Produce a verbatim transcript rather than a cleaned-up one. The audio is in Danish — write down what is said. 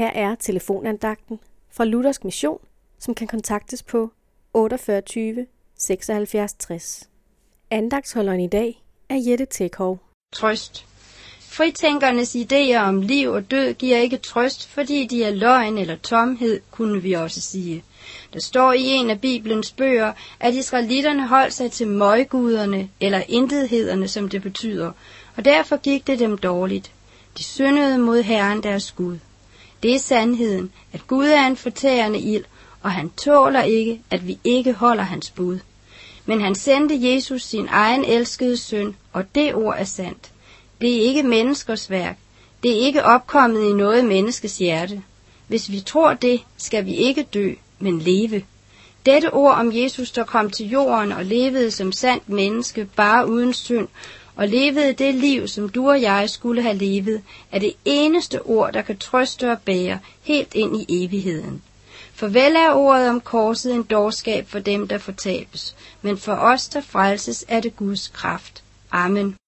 Her er telefonandagten fra Luthersk Mission, som kan kontaktes på otteogfyrre tyve syvoghalvfjerds tres. Andagsholderen i dag er Jette Tækhov. Trøst. Fritænkernes idéer om liv og død giver ikke trøst, fordi de er løgn eller tomhed, kunne vi også sige. Der står i en af Bibelens bøger, at israelitterne holdt sig til møgguderne, eller intethederne, som det betyder, og derfor gik det dem dårligt. De syndede mod Herren deres Gud. Det er sandheden, at Gud er en fortærende ild, og han tåler ikke, at vi ikke holder hans bud. Men han sendte Jesus sin egen elskede søn, og det ord er sandt. Det er ikke menneskers værk. Det er ikke opkommet i noget menneskes hjerte. Hvis vi tror det, skal vi ikke dø, men leve. Dette ord om Jesus, der kom til jorden og levede som sandt menneske, bare uden synd, og levede det liv, som du og jeg skulle have levet, er det eneste ord, der kan trøste og bære helt ind i evigheden. Farvel er ordet om korset en dårskab for dem, der fortabes, men for os, der frelses, er det Guds kraft. Amen.